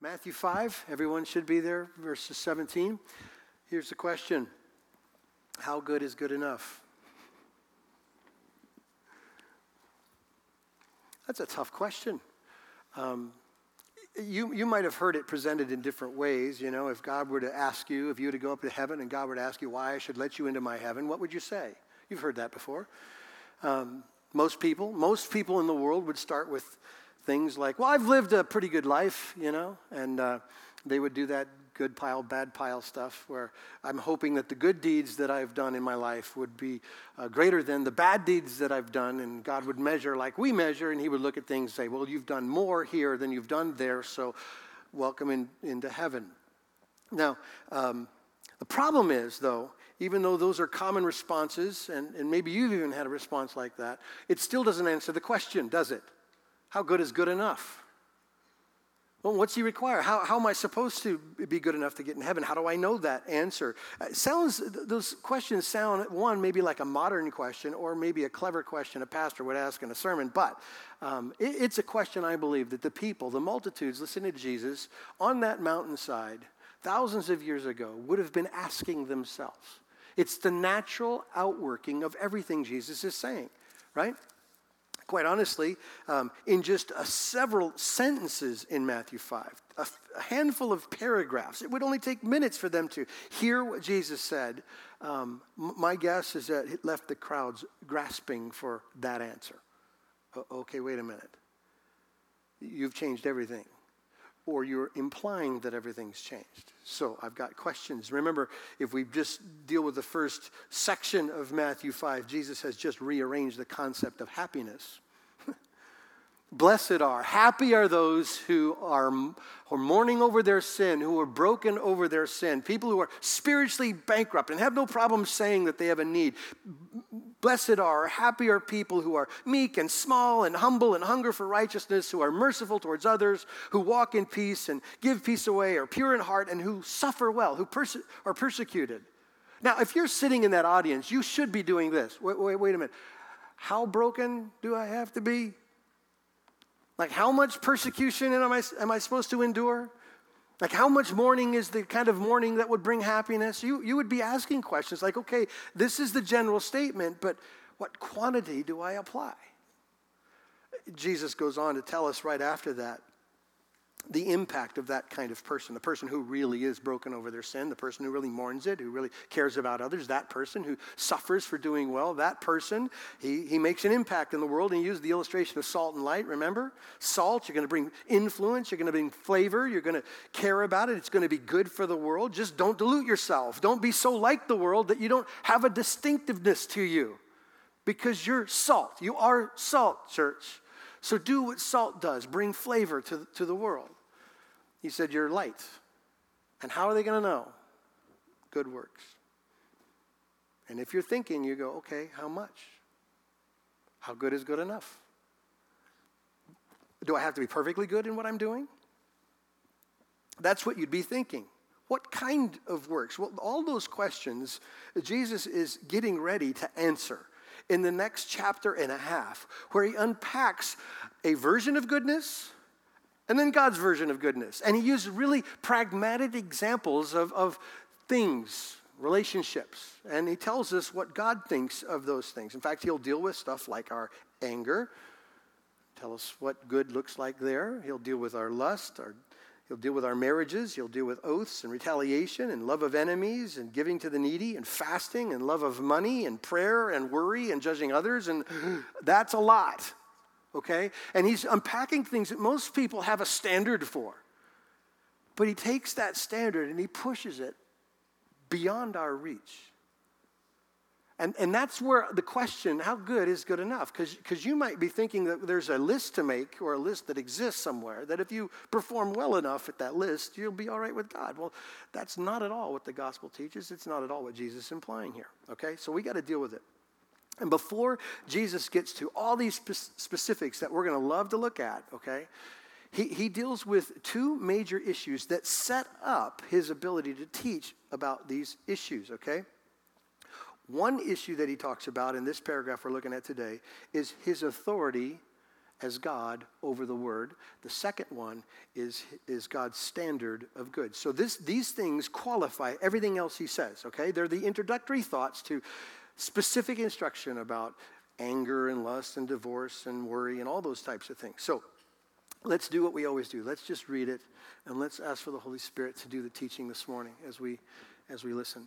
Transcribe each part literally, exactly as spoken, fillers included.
Matthew five, everyone should be there, verses seventeen. Here's the question. How good is good enough? That's a tough question. Um, you you might have heard it presented in different ways. You know, if God were to ask you, if you were to go up to heaven and God were to ask you why I should let you into my heaven, what would you say? You've heard that before. Um, most people, most people in the world would start with things like, well, I've lived a pretty good life, you know, and uh, they would do that good pile, bad pile stuff where I'm hoping that the good deeds that I've done in my life would be uh, greater than the bad deeds that I've done, and God would measure like we measure, and he would look at things and say, well, you've done more here than you've done there, so welcome in, into heaven. Now, um, the problem is, though, even though those are common responses, and, and maybe you've even had a response like that, it still doesn't answer the question, does it? How good is good enough? Well, what's he require? How, how am I supposed to be good enough to get in heaven? How do I know that answer? It sounds, those questions sound, one, maybe like a modern question or maybe a clever question a pastor would ask in a sermon, but um, it, it's a question I believe that the people, the multitudes listening to Jesus on that mountainside thousands of years ago would have been asking themselves. It's the natural outworking of everything Jesus is saying, right? Quite honestly, um, in just a several sentences in Matthew five, a, a handful of paragraphs, it would only take minutes for them to hear what Jesus said. Um, my guess is that it left the crowds grasping for that answer. Okay, wait a minute. You've changed everything. Or you're implying that everything's changed. So I've got questions. Remember, if we just deal with the first section of Matthew five, Jesus has just rearranged the concept of happiness. Blessed are, happy are those who are, who are mourning over their sin, who are broken over their sin, people who are spiritually bankrupt and have no problem saying that they have a need. Blessed are, happy are people who are meek and small and humble and hunger for righteousness, who are merciful towards others, who walk in peace and give peace away, are pure in heart and who suffer well, who perse- are persecuted. Now, if you're sitting in that audience, you should be doing this. Wait, wait, wait a minute. How broken do I have to be? Like, how much persecution am I, am I supposed to endure? Like, how much mourning is the kind of mourning that would bring happiness? You, you would be asking questions like, okay, this is the general statement, but what quantity do I apply? Jesus goes on to tell us right after that the impact of that kind of person, the person who really is broken over their sin, the person who really mourns it, who really cares about others, that person who suffers for doing well, that person, he, he makes an impact in the world. And he used the illustration of salt and light, remember? Salt, you're going to bring influence, you're going to bring flavor, you're going to care about it, it's going to be good for the world. Just don't dilute yourself. Don't be so like the world that you don't have a distinctiveness to you because you're salt. You are salt, church. So do what salt does, bring flavor to, to the world. He said, you're light. And how are they going to know? Good works. And if you're thinking, you go, okay, how much? How good is good enough? Do I have to be perfectly good in what I'm doing? That's what you'd be thinking. What kind of works? Well, all those questions, Jesus is getting ready to answer in the next chapter and a half, where he unpacks a version of goodness and then God's version of goodness. And he uses really pragmatic examples of, of things, relationships. And he tells us what God thinks of those things. In fact, he'll deal with stuff like our anger. Tell us what good looks like there. He'll deal with our lust, our He'll deal with our marriages. He'll deal with oaths and retaliation and love of enemies and giving to the needy and fasting and love of money and prayer and worry and judging others. And that's a lot, okay? And he's unpacking things that most people have a standard for. But he takes that standard and he pushes it beyond our reach. And and that's where the question, how good is good enough? Because because you might be thinking that there's a list to make or a list that exists somewhere, that if you perform well enough at that list, you'll be all right with God. Well, that's not at all what the gospel teaches. It's not at all what Jesus is implying here, okay? So we got to deal with it. And before Jesus gets to all these spe- specifics that we're going to love to look at, okay, he, he deals with two major issues that set up his ability to teach about these issues, okay? One issue that he talks about in this paragraph we're looking at today is his authority as God over the word. The second one is, is God's standard of good. So this, these things qualify everything else he says, okay? They're the introductory thoughts to specific instruction about anger and lust and divorce and worry and all those types of things. So let's do what we always do. Let's just read it, and let's ask for the Holy Spirit to do the teaching this morning as we, as we listen.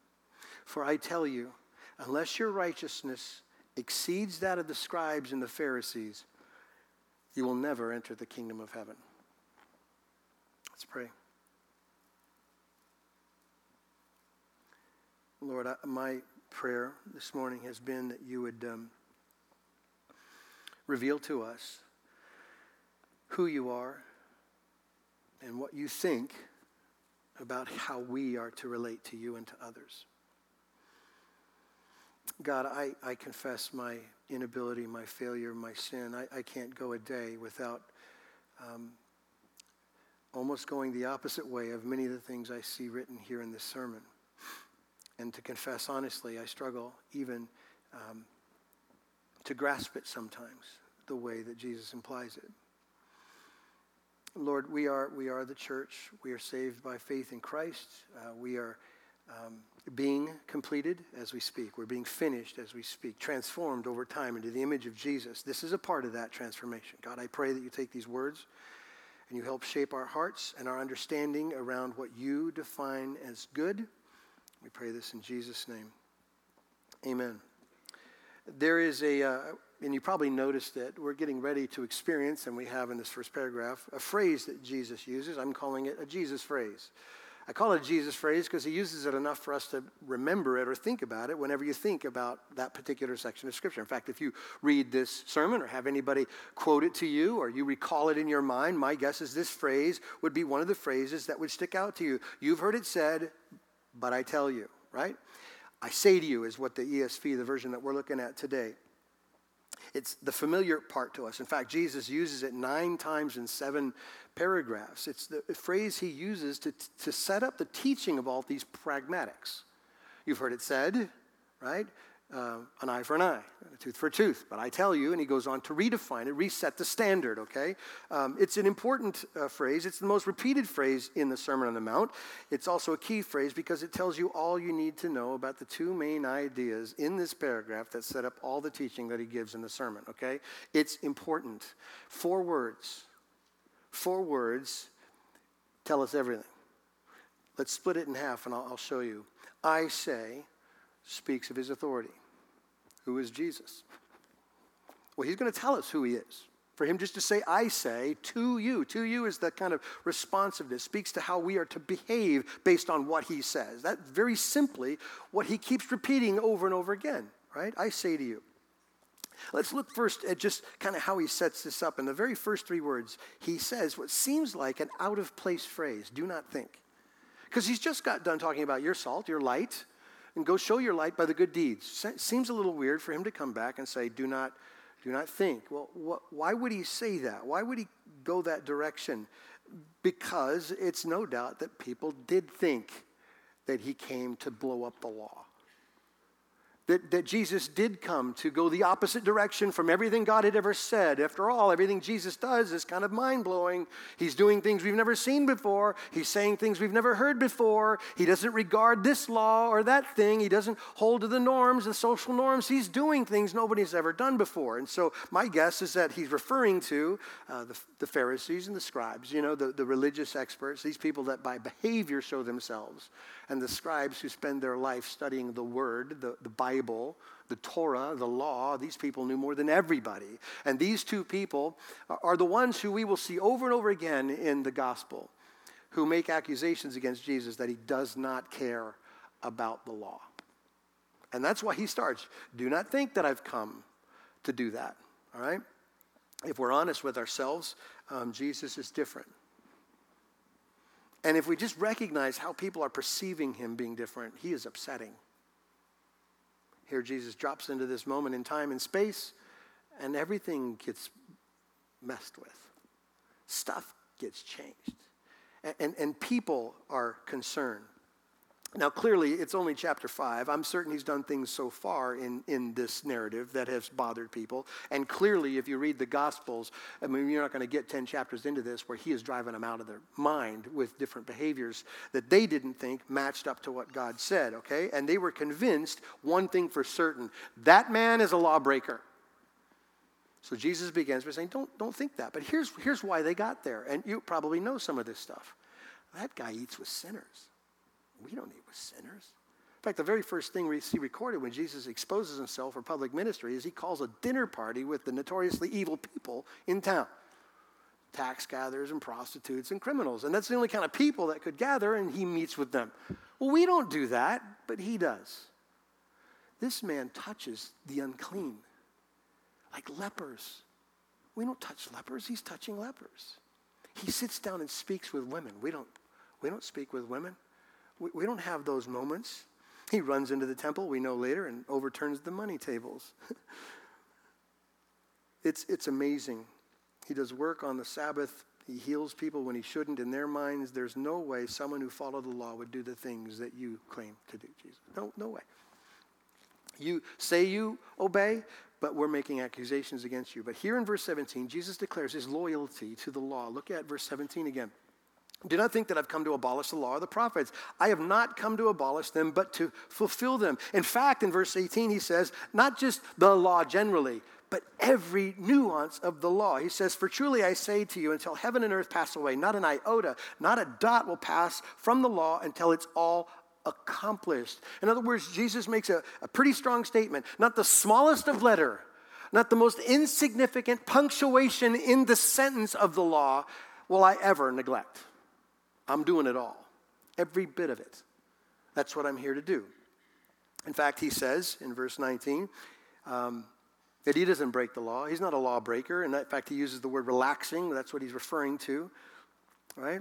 For I tell you, unless your righteousness exceeds that of the scribes and the Pharisees, you will never enter the kingdom of heaven. Let's pray. Lord, I, my prayer this morning has been that you would um, reveal to us who you are and what you think about how we are to relate to you and to others. God, I, I confess my inability, my failure, my sin. I, I can't go a day without um, almost going the opposite way of many of the things I see written here in this sermon. And to confess honestly, I struggle even um, to grasp it sometimes, the way that Jesus implies it. Lord, we are we are the church. We are saved by faith in Christ. Uh, we are um, being completed as we speak. We're being finished as we speak, transformed over time into the image of Jesus. This is a part of that transformation. God, I pray that you take these words and you help shape our hearts and our understanding around what you define as good. We pray this in Jesus' name. Amen. There is a, uh, and you probably noticed it, we're getting ready to experience, and we have in this first paragraph, a phrase that Jesus uses. I'm calling it a Jesus phrase. I call it a Jesus phrase because he uses it enough for us to remember it or think about it whenever you think about that particular section of Scripture. In fact, if you read this sermon or have anybody quote it to you or you recall it in your mind, my guess is this phrase would be one of the phrases that would stick out to you. You've heard it said, but I tell you, right? I say to you is what the E S V, the version that we're looking at today. It's the familiar part to us. In fact, Jesus uses it nine times in seven paragraphs. It's the phrase he uses to, to set up the teaching of all these pragmatics. You've heard it said, right? Uh, an eye for an eye, a tooth for a tooth. But I tell you, and he goes on to redefine it, reset the standard, okay? Um, it's an important uh, phrase. It's the most repeated phrase in the Sermon on the Mount. It's also a key phrase because it tells you all you need to know about the two main ideas in this paragraph that set up all the teaching that he gives in the sermon, okay? It's important. Four words. Four words tell us everything. Let's split it in half, and I'll, I'll show you. I say speaks of his authority. Who is Jesus? Well, he's going to tell us who he is. For him just to say, I say, to you. To you is that kind of responsiveness. Speaks to how we are to behave based on what he says. That's very simply what he keeps repeating over and over again, right? I say to you. Let's look first at just kind of how he sets this up. In the very first three words, he says what seems like an out-of-place phrase, do not think. Because he's just got done talking about your salt, your light, and go show your light by the good deeds. Seems a little weird for him to come back and say, do not do not think. Well, wh- why would he say that? Why would he go that direction? Because it's no doubt that people did think that he came to blow up the law. That, that Jesus did come to go the opposite direction from everything God had ever said. After all, everything Jesus does is kind of mind-blowing. He's doing things we've never seen before. He's saying things we've never heard before. He doesn't regard this law or that thing. He doesn't hold to the norms, the social norms. He's doing things nobody's ever done before. And so my guess is that he's referring to uh, the, the Pharisees and the scribes, you know, the, the religious experts, these people that by behavior show themselves, and the scribes who spend their life studying the Word, the, the Bible, Bible, the Torah, the law. These people knew more than everybody. And these two people are the ones who we will see over and over again in the gospel who make accusations against Jesus that he does not care about the law. And that's why he starts, do not think that I've come to do that. All right? if we're honest with ourselves, um, Jesus is different. And if we just recognize how people are perceiving him being different, he is upsetting. Here Jesus drops into this moment in time and space, and everything gets messed with. Stuff gets changed. And, and, and people are concerned. Now, clearly, it's only chapter five. I'm certain he's done things so far in, in this narrative that has bothered people. And clearly, if you read the Gospels, I mean, you're not going to get ten chapters into this where he is driving them out of their mind with different behaviors that they didn't think matched up to what God said, okay? And they were convinced one thing for certain, that man is a lawbreaker. So Jesus begins by saying, don't, don't think that. But here's, here's why they got there. And you probably know some of this stuff. That guy eats with sinners. We don't eat with sinners. In fact, the very first thing we see recorded when Jesus exposes himself for public ministry is he calls a dinner party with the notoriously evil people in town. Tax gatherers and prostitutes and criminals. And that's the only kind of people that could gather, and he meets with them. Well, we don't do that, but he does. This man touches the unclean, like lepers. We don't touch lepers. He's touching lepers. He sits down and speaks with women. We don't, we don't speak with women. We don't have those moments. He runs into the temple, we know later, and overturns the money tables. It's, it's amazing. He does work on the Sabbath. He heals people when he shouldn't. In their minds, there's no way someone who followed the law would do the things that you claim to do, Jesus. No, no way. You say you obey, but we're making accusations against you. But here in verse seventeen, Jesus declares his loyalty to the law. Look at verse seventeen again. Do not think that I've come to abolish the law or the prophets. I have not come to abolish them, but to fulfill them. In fact, in verse eighteen, he says, not just the law generally, but every nuance of the law. He says, for truly I say to you, until heaven and earth pass away, not an iota, not a dot will pass from the law until it's all accomplished. In other words, Jesus makes a, a pretty strong statement. Not the smallest of letter, not the most insignificant punctuation in the sentence of the law will I ever neglect. I'm doing it all, every bit of it. That's what I'm here to do. In fact, he says in verse nineteen um, that he doesn't break the law. He's not a lawbreaker. And in fact, he uses the word relaxing. That's what he's referring to, right?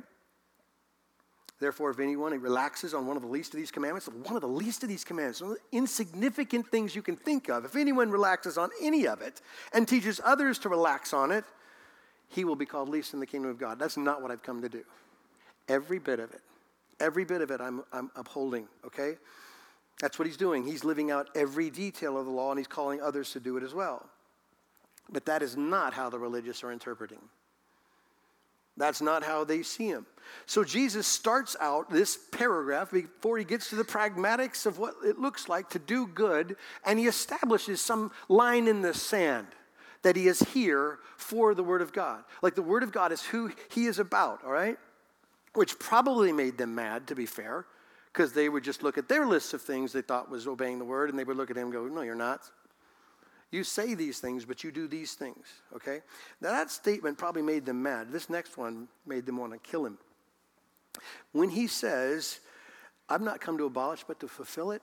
Therefore, if anyone relaxes on one of the least of these commandments, one of the least of these commandments, one of the insignificant things you can think of, if anyone relaxes on any of it and teaches others to relax on it, he will be called least in the kingdom of God. That's not what I've come to do. Every bit of it, every bit of it I'm, I'm upholding, okay? That's what he's doing. He's living out every detail of the law, and he's calling others to do it as well. But that is not how the religious are interpreting. That's not how they see him. So Jesus starts out this paragraph before he gets to the pragmatics of what it looks like to do good, and he establishes some line in the sand that he is here for the Word of God. Like the Word of God is who he is about, all right? Which probably made them mad, to be fair, because they would just look at their list of things they thought was obeying the word, and they would look at him and go, no, you're not. You say these things, but you do these things, okay? Now, that statement probably made them mad. This next one made them want to kill him. When he says, I've not come to abolish, but to fulfill it,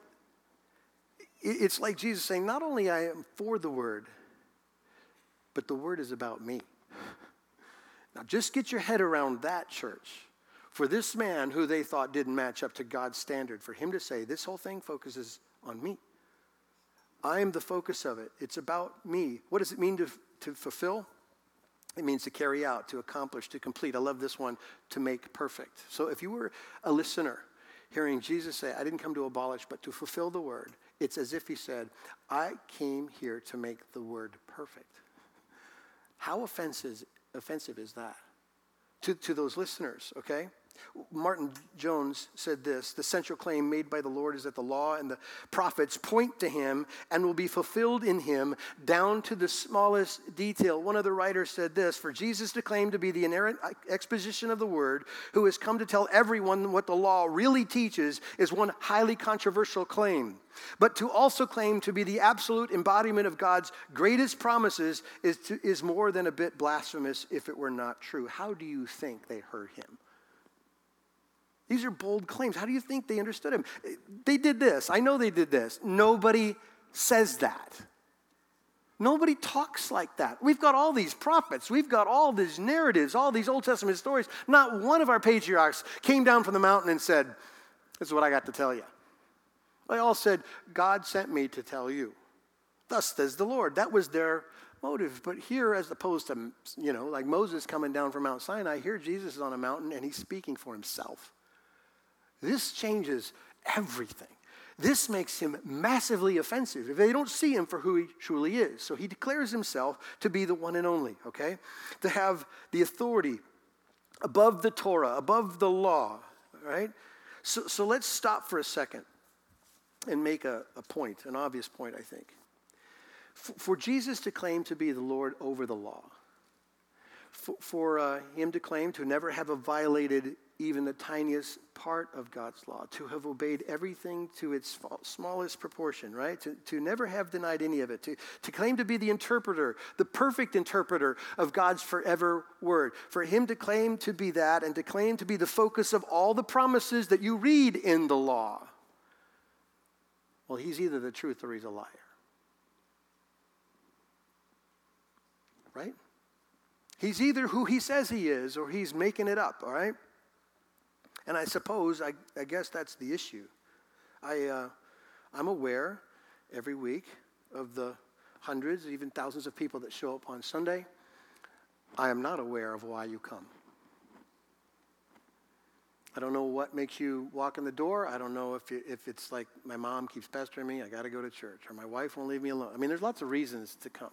it's like Jesus saying, not only I am for the word, but the word is about me. Now, just get your head around that, church. For this man who they thought didn't match up to God's standard, for him to say, this whole thing focuses on me. I am the focus of it. It's about me. What does it mean to, to fulfill? It means to carry out, to accomplish, to complete. I love this one, to make perfect. So if you were a listener hearing Jesus say, I didn't come to abolish, but to fulfill the word, it's as if he said, I came here to make the word perfect. How offensive, offensive is that to, to those listeners, okay? Martin Jones said this, the central claim made by the Lord is that the law and the prophets point to him and will be fulfilled in him down to the smallest detail. One other writer said this, for Jesus to claim to be the inerrant exposition of the word who has come to tell everyone what the law really teaches is one highly controversial claim. But to also claim to be the absolute embodiment of God's greatest promises is, to, is more than a bit blasphemous if it were not true. How do you think they heard him? These are bold claims. How do you think they understood him? They did this. I know they did this. Nobody says that. Nobody talks like that. We've got all these prophets. We've got all these narratives, all these Old Testament stories. Not one of our patriarchs came down from the mountain and said, this is what I got to tell you. They all said, God sent me to tell you. Thus says the Lord. That was their motive. But here, as opposed to, you know, like Moses coming down from Mount Sinai, here Jesus is on a mountain and he's speaking for himself. This changes everything. This makes him massively offensive if they don't see him for who he truly is. So he declares himself to be the one and only, okay? To have the authority above the Torah, above the law, right? So, so let's stop for a second and make a, a point, an obvious point, I think. For, for Jesus to claim to be the Lord over the law, for, for uh, him to claim to never have a violated even the tiniest part of God's law, to have obeyed everything to its smallest proportion, right? To, to never have denied any of it, to, to claim to be the interpreter, the perfect interpreter of God's forever word. For him to claim to be that and to claim to be the focus of all the promises that you read in the law. Well, he's either the truth or he's a liar. Right? He's either who he says he is or he's making it up, all right? And I suppose, I, I guess that's the issue. I, uh, I'm aware every week of the hundreds, even thousands of people that show up on Sunday. I am not aware of why you come. I don't know what makes you walk in the door. I don't know if it, if it's like my mom keeps pestering me, I got to go to church, or my wife won't leave me alone. I mean, there's lots of reasons to come.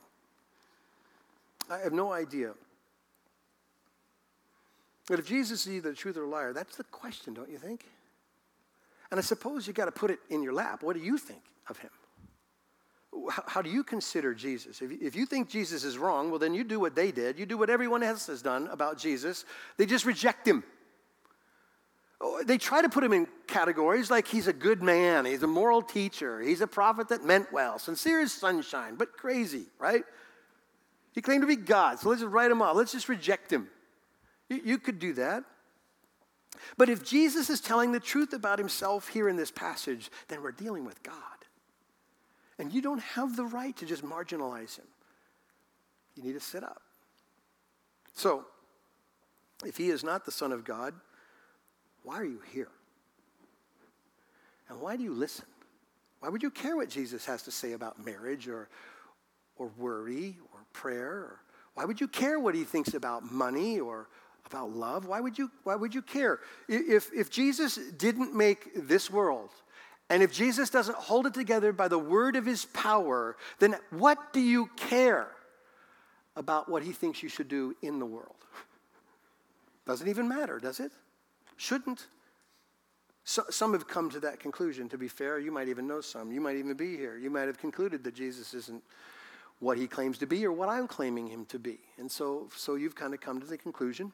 I have no idea. But if Jesus is either the truth or a liar, that's the question, don't you think? And I suppose you got to put it in your lap. What do you think of him? How do you consider Jesus? If you think Jesus is wrong, well, then you do what they did. You do what everyone else has done about Jesus. They just reject him. They try to put him in categories like he's a good man, he's a moral teacher, he's a prophet that meant well, sincere as sunshine, but crazy, right? He claimed to be God, so let's just write him off. Let's just reject him. You could do that. But if Jesus is telling the truth about himself here in this passage, then we're dealing with God. And you don't have the right to just marginalize him. You need to sit up. So, if he is not the Son of God, why are you here? And why do you listen? Why would you care what Jesus has to say about marriage or, or worry or prayer? Or why would you care what he thinks about money or about love? Why would you, why would you care? If, if Jesus didn't make this world, and if Jesus doesn't hold it together by the word of his power, then what do you care about what he thinks you should do in the world? Doesn't even matter, does it? Shouldn't. So, some have come to that conclusion, to be fair. You might even know some. You might even be here. You might have concluded that Jesus isn't what he claims to be or what I'm claiming him to be. And so, so you've kind of come to the conclusion.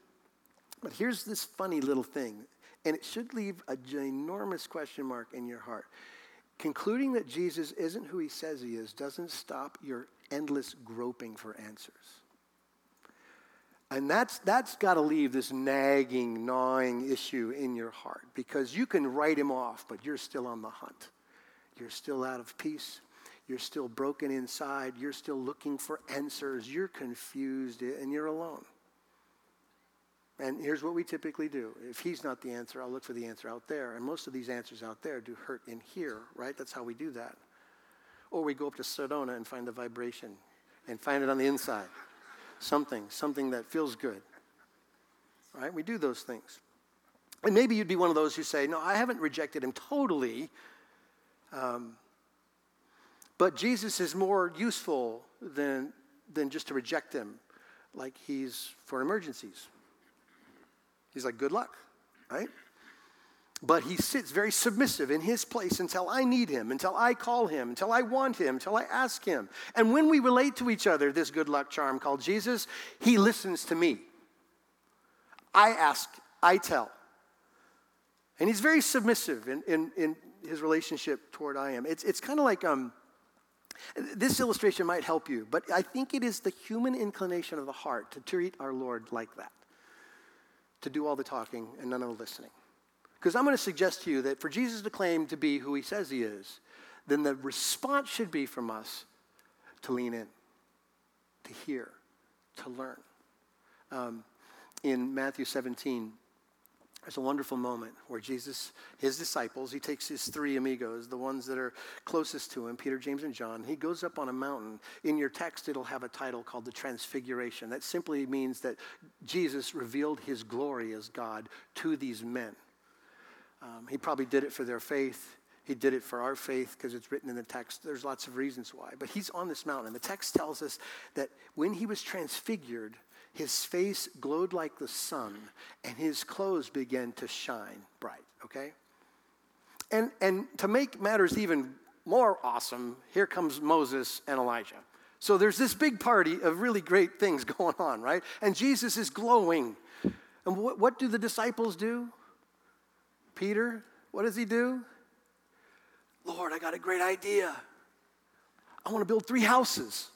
But here's this funny little thing, and it should leave a ginormous question mark in your heart. Concluding that Jesus isn't who he says he is doesn't stop your endless groping for answers. And that's that's got to leave this nagging, gnawing issue in your heart, because you can write him off, but you're still on the hunt. You're still out of peace. You're still broken inside. You're still looking for answers. You're confused, and you're alone. And here's what we typically do. If he's not the answer, I'll look for the answer out there. And most of these answers out there do hurt in here, right? That's how we do that. Or we go up to Sedona and find the vibration and find it on the inside. Something, something that feels good, right? We do those things. And maybe you'd be one of those who say, no, I haven't rejected him totally, um, but Jesus is more useful than, than just to reject him, like he's for emergencies. He's like, good luck, right? But he sits very submissive in his place until I need him, until I call him, until I want him, until I ask him. And when we relate to each other, this good luck charm called Jesus, he listens to me. I ask, I tell. And he's very submissive in, in, in his relationship toward I am. It's, it's kind of like... um. This illustration might help you, but I think it is the human inclination of the heart to treat our Lord like that, to do all the talking and none of the listening. Because I'm going to suggest to you that for Jesus to claim to be who he says he is, then the response should be from us to lean in, here to learn. Um, in Matthew seventeen, there's a wonderful moment where Jesus, his disciples, he takes his three amigos, the ones that are closest to him, Peter, James, and John. He goes up on a mountain. In your text, it'll have a title called the Transfiguration. That simply means that Jesus revealed his glory as God to these men. Um, he probably did it for their faith. He did it for our faith because it's written in the text. There's lots of reasons why. But he's on this mountain. The text tells us that when he was transfigured, his face glowed like the sun, and his clothes began to shine bright, okay? And and to make matters even more awesome, here comes Moses and Elijah. So there's this big party of really great things going on, right? And Jesus is glowing. And what, what do the disciples do? Peter, what does he do? Lord, I got a great idea. I want to build three houses.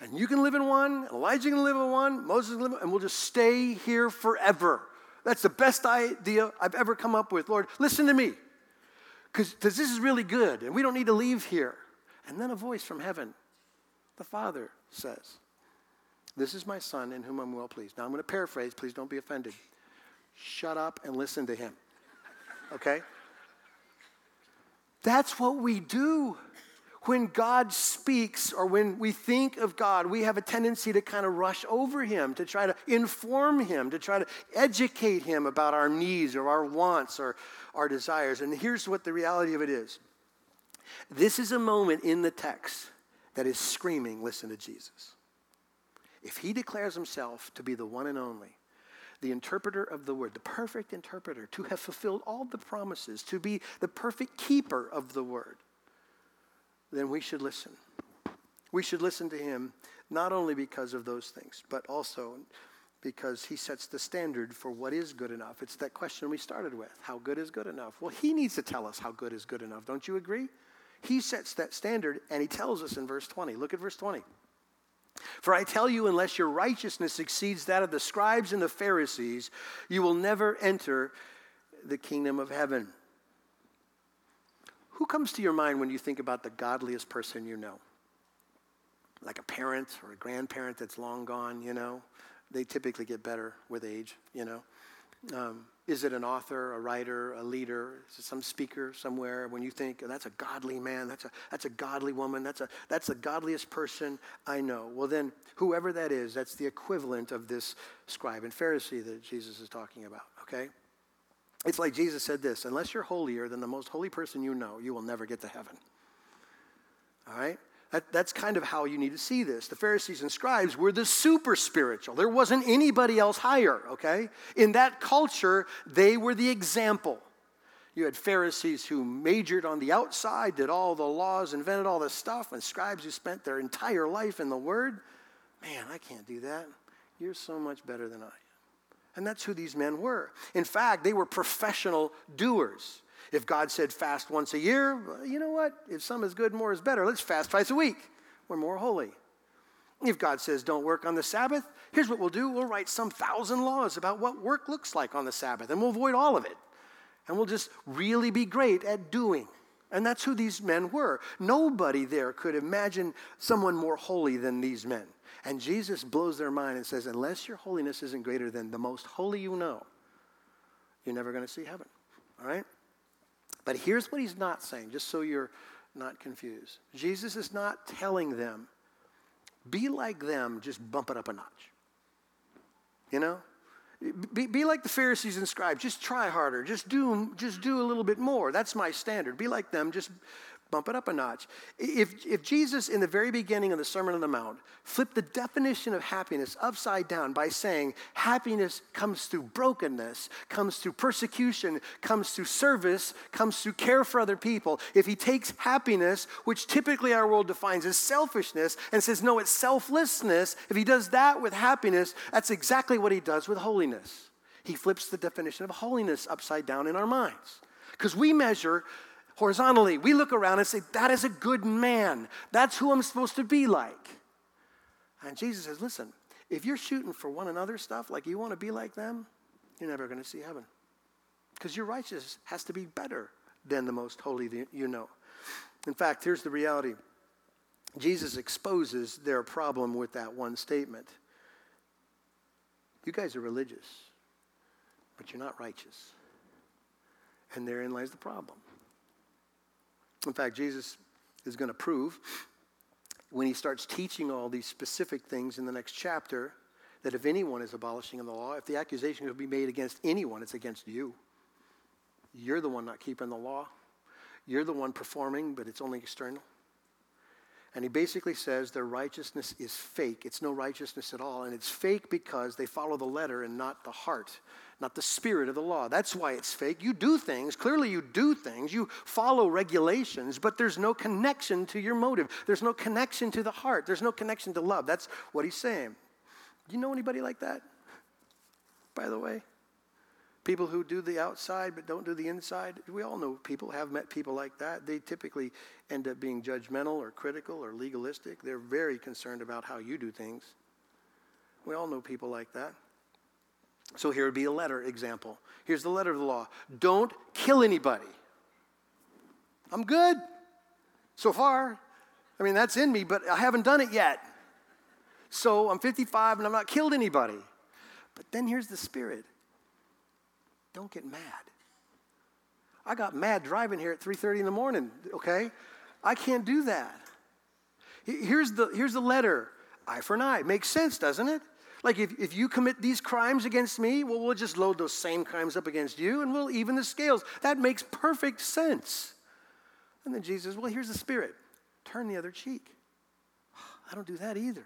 And you can live in one, Elijah can live in one, Moses can live in one, and we'll just stay here forever. That's the best idea I've ever come up with. Lord, listen to me, because this is really good, and we don't need to leave here. And then a voice from heaven, the Father says, this is my son in whom I'm well pleased. Now I'm going to paraphrase, please don't be offended. Shut up and listen to him, okay? That's what we do. When God speaks or when we think of God, we have a tendency to kind of rush over him, to try to inform him, to try to educate him about our needs or our wants or our desires. And here's what the reality of it is. This is a moment in the text that is screaming, listen to Jesus. If he declares himself to be the one and only, the interpreter of the word, the perfect interpreter, to have fulfilled all the promises, to be the perfect keeper of the word, then we should listen. We should listen to him not only because of those things, but also because he sets the standard for what is good enough. It's that question we started with, how good is good enough? Well, he needs to tell us how good is good enough. Don't you agree? He sets that standard, and he tells us in verse twenty. Look at verse twenty. For I tell you, unless your righteousness exceeds that of the scribes and the Pharisees, you will never enter the kingdom of heaven. Who comes to your mind when you think about the godliest person you know? Like a parent or a grandparent that's long gone, you know? They typically get better with age, you know? Um, is it an author, a writer, a leader, is it some speaker somewhere? When you think, oh, that's a godly man, that's a that's a godly woman, that's a that's the godliest person I know. Well then, whoever that is, that's the equivalent of this scribe and Pharisee that Jesus is talking about, okay? It's like Jesus said this, unless you're holier than the most holy person you know, you will never get to heaven. All right? That, that's kind of how you need to see this. The Pharisees and scribes were the super spiritual. There wasn't anybody else higher, okay? In that culture, they were the example. You had Pharisees who majored on the outside, did all the laws, invented all this stuff, and scribes who spent their entire life in the Word. Man, I can't do that. You're so much better than I am. And that's who these men were. In fact, they were professional doers. If God said fast once a year, well, you know what? If some is good, more is better. Let's fast twice a week. We're more holy. If God says don't work on the Sabbath, here's what we'll do. We'll write some thousand laws about what work looks like on the Sabbath, and we'll avoid all of it. And we'll just really be great at doing. And that's who these men were. Nobody there could imagine someone more holy than these men. And Jesus blows their mind and says, unless your holiness isn't greater than the most holy you know, you're never going to see heaven, all right? But here's what he's not saying, just so you're not confused. Jesus is not telling them, be like them, just bump it up a notch, you know? Be, be like the Pharisees and scribes, just try harder, just do, just do a little bit more. That's my standard. Be like them, just bump it up a notch. If, if Jesus, in the very beginning of the Sermon on the Mount, flipped the definition of happiness upside down by saying happiness comes through brokenness, comes through persecution, comes through service, comes through care for other people. If he takes happiness, which typically our world defines as selfishness, and says, no, it's selflessness, if he does that with happiness, that's exactly what he does with holiness. He flips the definition of holiness upside down in our minds. Because we measure horizontally, we look around and say, that is a good man. That's who I'm supposed to be like. And Jesus says, listen, if you're shooting for one another stuff, like you want to be like them, you're never going to see heaven. Because your righteousness has to be better than the most holy you know. In fact, here's the reality. Jesus exposes their problem with that one statement. You guys are religious, but you're not righteous. And therein lies the problem. In fact, Jesus is going to prove when he starts teaching all these specific things in the next chapter that if anyone is abolishing the law, if the accusation will be made against anyone, it's against you. You're the one not keeping the law. You're the one performing, but it's only external. And he basically says their righteousness is fake. It's no righteousness at all. And it's fake because they follow the letter and not the heart, not the spirit of the law. That's why it's fake. You do things. Clearly you do things. You follow regulations, but there's no connection to your motive. There's no connection to the heart. There's no connection to love. That's what he's saying. Do you know anybody like that, by the way? People who do the outside but don't do the inside. We all know people, have met people like that. They typically end up being judgmental or critical or legalistic. They're very concerned about how you do things. We all know people like that. So here would be a letter example. Here's the letter of the law. Don't kill anybody. I'm good so far. I mean, that's in me, but I haven't done it yet. So I'm fifty-five and I've not killed anybody. But then here's the spirit. Don't get mad. I got mad driving here at three thirty in the morning, okay? I can't do that. Here's the, here's the letter. Eye for an eye. Makes sense, doesn't it? Like if, if you commit these crimes against me, well, we'll just load those same crimes up against you and we'll even the scales. That makes perfect sense. And then Jesus, well, here's the spirit. Turn the other cheek. I don't do that either.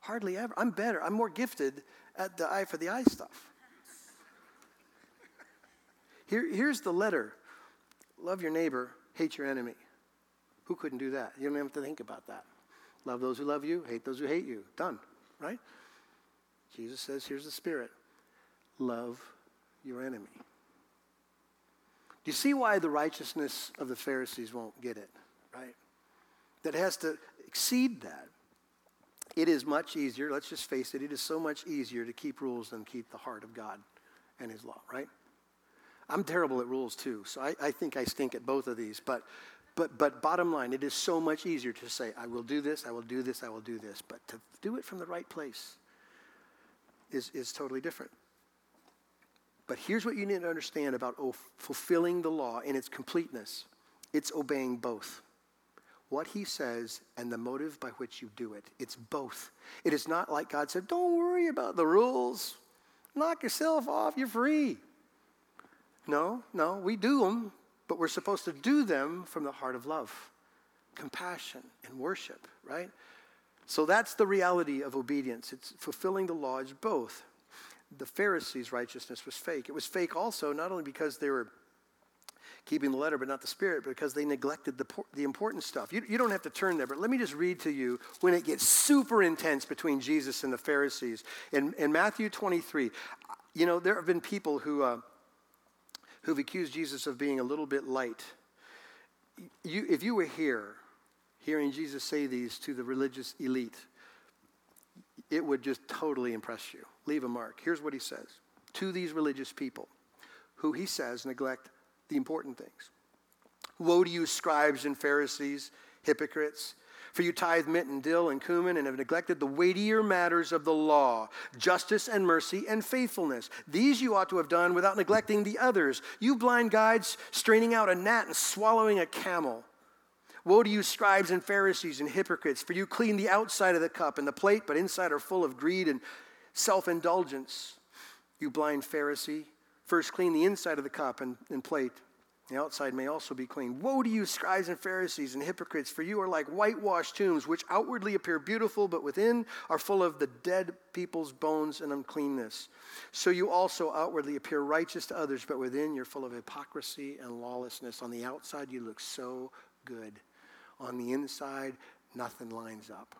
Hardly ever. I'm better. I'm more gifted at the eye for the eye stuff. Here, here's the letter. Love your neighbor, hate your enemy. Who couldn't do that? You don't have to think about that. Love those who love you, hate those who hate you. Done, right? Jesus says, here's the spirit. Love your enemy. Do you see why the righteousness of the Pharisees won't get it, right? That has to exceed that. It is much easier, let's just face it, it is so much easier to keep rules than keep the heart of God and his law, right? I'm terrible at rules too, so I, I think I stink at both of these. But, but, but bottom line, it is so much easier to say, I will do this, I will do this, I will do this. But to do it from the right place is, is totally different. But here's what you need to understand about oh, fulfilling the law in its completeness. It's obeying both. What he says and the motive by which you do it. It's both. It is not like God said, don't worry about the rules. Knock yourself off, you're free. No, no, we do them, but we're supposed to do them from the heart of love, compassion, and worship, right? So that's the reality of obedience. It's fulfilling the law is both. The Pharisees' righteousness was fake. It was fake also, not only because they were keeping the letter but not the spirit, but because they neglected the, the important stuff. You, you don't have to turn there, but let me just read to you when it gets super intense between Jesus and the Pharisees. In, in Matthew twenty-three, you know, there have been people who... Uh, who've accused Jesus of being a little bit light. You, if you were here, hearing Jesus say these to the religious elite, it would just totally impress you. Leave a mark. Here's what he says to these religious people, who he says neglect the important things. Woe to you, scribes and Pharisees, hypocrites, for you tithe mint and dill and cumin and have neglected the weightier matters of the law, justice and mercy and faithfulness. These you ought to have done without neglecting the others. You blind guides, straining out a gnat and swallowing a camel. Woe to you, scribes and Pharisees and hypocrites, for you clean the outside of the cup and the plate, but inside are full of greed and self-indulgence. You blind Pharisee, first clean the inside of the cup and, and plate. The outside may also be clean. Woe to you, scribes and Pharisees and hypocrites, for you are like whitewashed tombs, which outwardly appear beautiful, but within are full of the dead people's bones and uncleanness. So you also outwardly appear righteous to others, but within you're full of hypocrisy and lawlessness. On the outside, you look so good. On the inside, nothing lines up.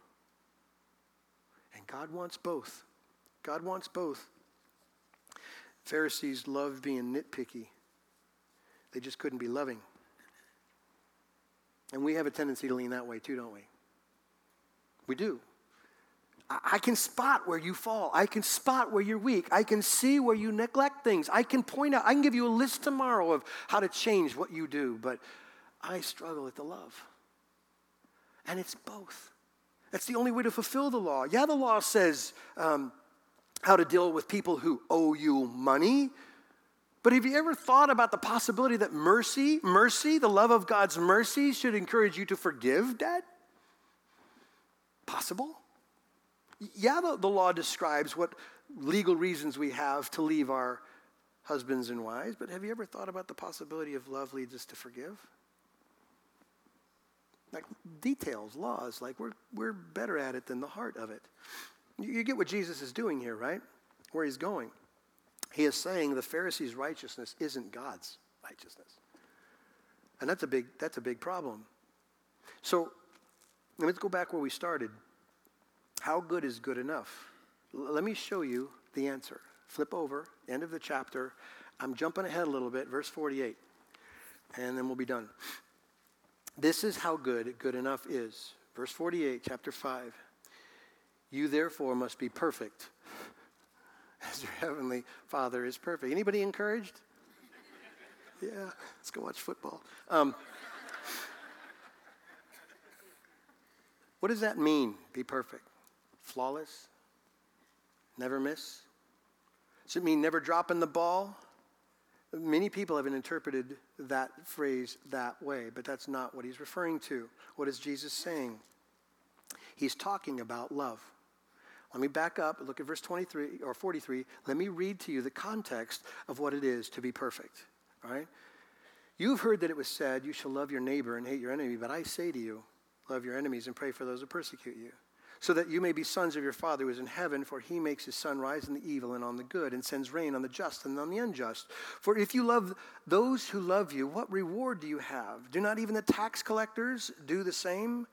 And God wants both. God wants both. Pharisees love being nitpicky. They just couldn't be loving. And we have a tendency to lean that way too, don't we? We do. I, I can spot where you fall. I can spot where you're weak. I can see where you neglect things. I can point out. I can give you a list tomorrow of how to change what you do. But I struggle at the love. And it's both. That's the only way to fulfill the law. Yeah, the law says um, how to deal with people who owe you money. But have you ever thought about the possibility that mercy, mercy, the love of God's mercy, should encourage you to forgive debt? Possible? Yeah, the, the law describes what legal reasons we have to leave our husbands and wives, but have you ever thought about the possibility of love leads us to forgive? Like details, laws, like we're we're better at it than the heart of it. You, you get what Jesus is doing here, right? Where he's going. He is saying the Pharisees' righteousness isn't God's righteousness. And that's a big that's a big problem. So let's go back where we started. How good is good enough? L- let me show you the answer. Flip over, end of the chapter. I'm jumping ahead a little bit, verse forty-eight. And then we'll be done. This is how good good enough is. Verse forty-eight, chapter five. You therefore must be perfect, as your heavenly Father is perfect. Anybody encouraged? Yeah, let's go watch football. Um, what does that mean, be perfect? Flawless? Never miss? Does it mean never dropping the ball? Many people haven't interpreted that phrase that way, but that's not what he's referring to. What is Jesus saying? He's talking about love. Let me back up and look at verse twenty-three or forty-three. Let me read to you the context of what it is to be perfect. All right? You've heard that it was said, you shall love your neighbor and hate your enemy, but I say to you, love your enemies and pray for those who persecute you, so that you may be sons of your Father who is in heaven, for he makes his sun rise on the evil and on the good, and sends rain on the just and on the unjust. For if you love those who love you, what reward do you have? Do not even the tax collectors do the same?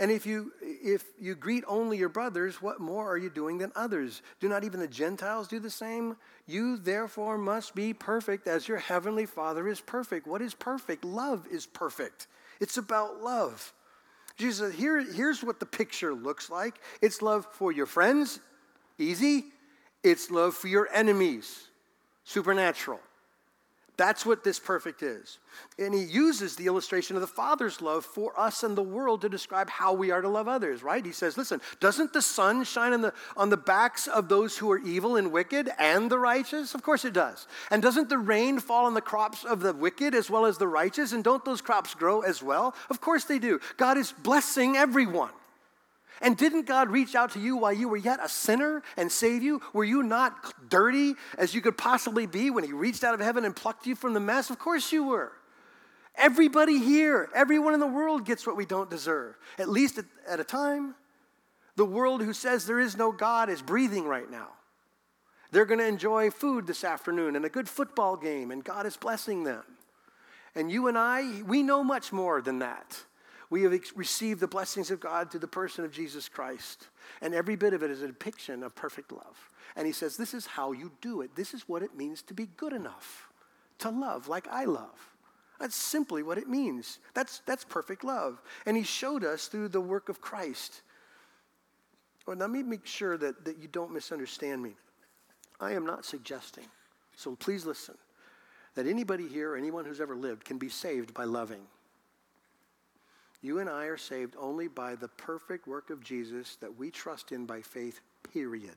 And if you if you greet only your brothers, what more are you doing than others? Do not even the Gentiles do the same? You therefore must be perfect as your heavenly Father is perfect. What is perfect? Love is perfect. It's about love. Jesus said, Here, here's what the picture looks like. It's love for your friends, easy. It's love for your enemies, supernatural. That's what this perfect is. And he uses the illustration of the Father's love for us and the world to describe how we are to love others, right? He says, listen, doesn't the sun shine on the, on the backs of those who are evil and wicked and the righteous? Of course it does. And doesn't the rain fall on the crops of the wicked as well as the righteous? And don't those crops grow as well? Of course they do. God is blessing everyone. And didn't God reach out to you while you were yet a sinner and save you? Were you not dirty as you could possibly be when he reached out of heaven and plucked you from the mess? Of course you were. Everybody here, everyone in the world gets what we don't deserve, at least at, at a time. The world who says there is no God is breathing right now. They're going to enjoy food this afternoon and a good football game, and God is blessing them. And you and I, we know much more than that. We have received the blessings of God through the person of Jesus Christ. And every bit of it is a depiction of perfect love. And he says, this is how you do it. This is what it means to be good enough, to love like I love. That's simply what it means. That's, that's perfect love. And he showed us through the work of Christ. Well, now let me make sure that, that you don't misunderstand me. I am not suggesting, so please listen, that anybody here or anyone who's ever lived can be saved by loving. You and I are saved only by the perfect work of Jesus that we trust in by faith, period.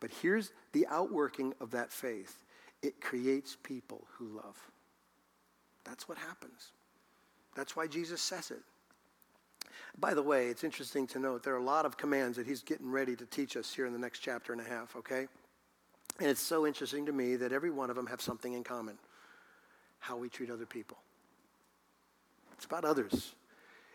But here's the outworking of that faith. It creates people who love. That's what happens. That's why Jesus says it. By the way, it's interesting to note there are a lot of commands that he's getting ready to teach us here in the next chapter and a half, okay? And it's so interesting to me that every one of them have something in common. How we treat other people. It's about others.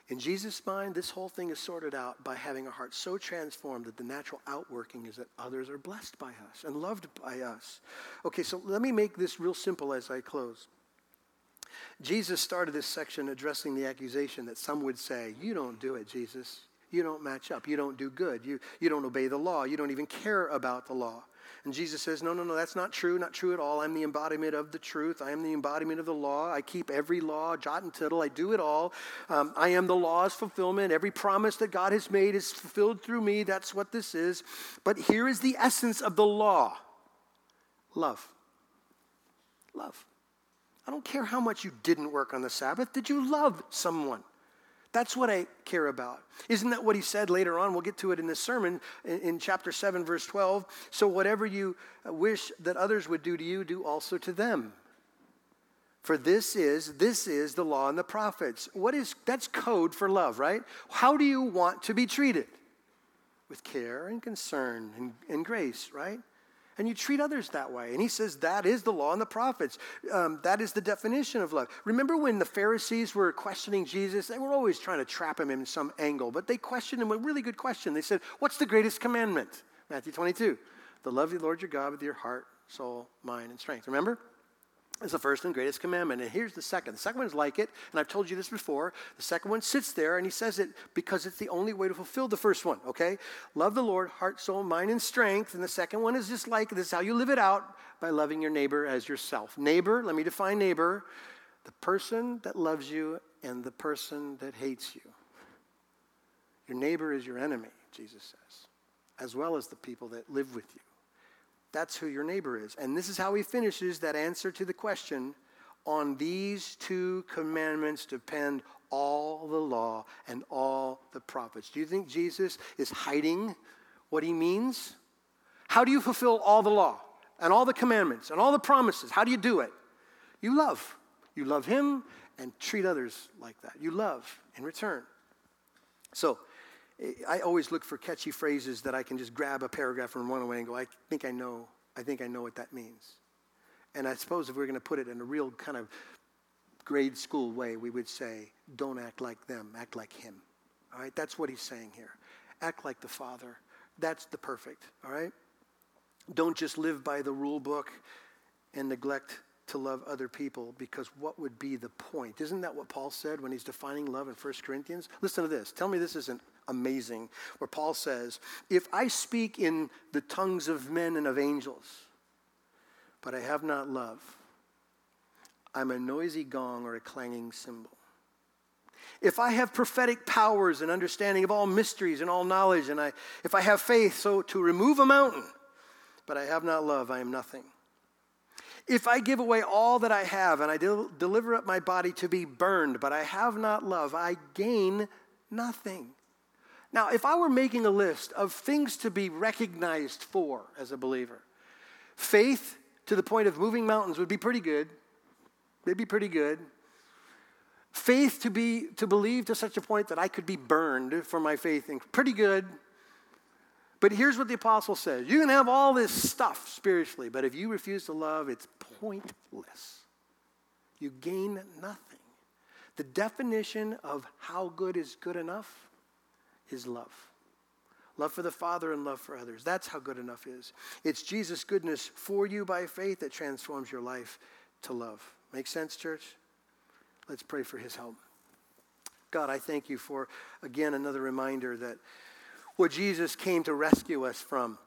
In Jesus' mind, this whole thing is sorted out by having a heart so transformed that the natural outworking is that others are blessed by us and loved by us. Okay, so let me make this real simple as I close. Jesus started this section addressing the accusation that some would say, you don't do it, Jesus. You don't match up. You don't do good. You, you don't obey the law. You don't even care about the law. And Jesus says, no, no, no, that's not true, not true at all. I'm the embodiment of the truth. I am the embodiment of the law. I keep every law, jot and tittle. I do it all. Um, I am the law's fulfillment. Every promise that God has made is fulfilled through me. That's what this is. But here is the essence of the law. Love. Love. I don't care how much you didn't work on the Sabbath. Did you love someone? That's what I care about. Isn't that what he said later on? We'll get to it in this sermon in, in chapter seven, verse twelve. So whatever you wish that others would do to you, do also to them. For this is, this is the law and the prophets. What is, that's code for love, right? How do you want to be treated? With care and concern and, and grace, right? And you treat others that way. And he says that is the law and the prophets. Um, that is the definition of love. Remember when the Pharisees were questioning Jesus? They were always trying to trap him in some angle. But they questioned him a really good question. They said, what's the greatest commandment? Matthew twenty-two. The love the Lord your God with your heart, soul, mind, and strength. Remember? It's the first and greatest commandment. And here's the second. The second one's like it. And I've told you this before. The second one sits there and he says it because it's the only way to fulfill the first one, okay? Love the Lord, heart, soul, mind, and strength. And the second one is just like this, how you live it out by loving your neighbor as yourself. Neighbor, let me define neighbor, the person that loves you and the person that hates you. Your neighbor is your enemy, Jesus says, as well as the people that live with you. That's who your neighbor is. And this is how he finishes that answer to the question, on these two commandments depend all the law and all the prophets. Do you think Jesus is hiding what he means? How do you fulfill all the law and all the commandments and all the promises? How do you do it? You love. You love him and treat others like that. You love in return. So, I always look for catchy phrases that I can just grab a paragraph from one away and go, I think I know, I think I know what that means. And I suppose if we were going to put it in a real kind of grade school way, we would say, don't act like them, act like him. All right, that's what he's saying here. Act like the Father. That's the perfect, all right? Don't just live by the rule book and neglect to love other people, because what would be the point? Isn't that what Paul said when he's defining love in First Corinthians? Listen to this. Tell me this isn't amazing, where Paul says, if I speak in the tongues of men and of angels, but I have not love, I'm a noisy gong or a clanging cymbal. If I have prophetic powers and understanding of all mysteries and all knowledge, and I, if I have faith so to remove a mountain, but I have not love, I am nothing. If I give away all that I have and I del- deliver up my body to be burned, but I have not love, I gain nothing. Now, if I were making a list of things to be recognized for as a believer, faith to the point of moving mountains would be pretty good. They'd be pretty good. Faith to be to believe to such a point that I could be burned for my faith, in, pretty good. But here's what the apostle says. You can have all this stuff spiritually, but if you refuse to love, it's pointless. You gain nothing. The definition of how good is good enough is love. Love for the Father and love for others. That's how good enough is. It's Jesus' goodness for you by faith that transforms your life to love. Make sense, church? Let's pray for his help. God, I thank you for, again, another reminder that what Jesus came to rescue us from,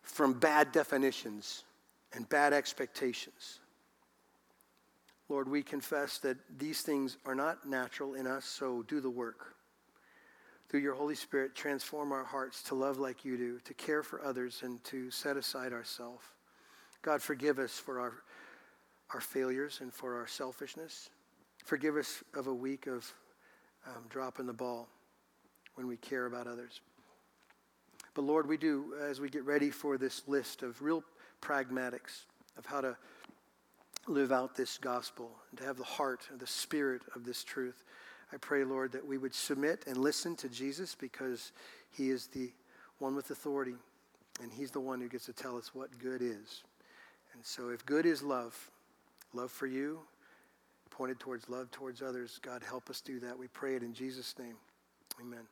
from bad definitions and bad expectations. Lord, we confess that these things are not natural in us, so do the work. Through your Holy Spirit, transform our hearts to love like you do, to care for others, and to set aside ourselves. God, forgive us for our, our failures and for our selfishness. Forgive us of a week of um, dropping the ball when we care about others. But Lord, we do, as we get ready for this list of real pragmatics of how to live out this gospel and to have the heart and the spirit of this truth, I pray, Lord, that we would submit and listen to Jesus, because he is the one with authority and he's the one who gets to tell us what good is. And so if good is love, love for you, pointed towards love towards others, God, help us do that. We pray it in Jesus' name. Amen.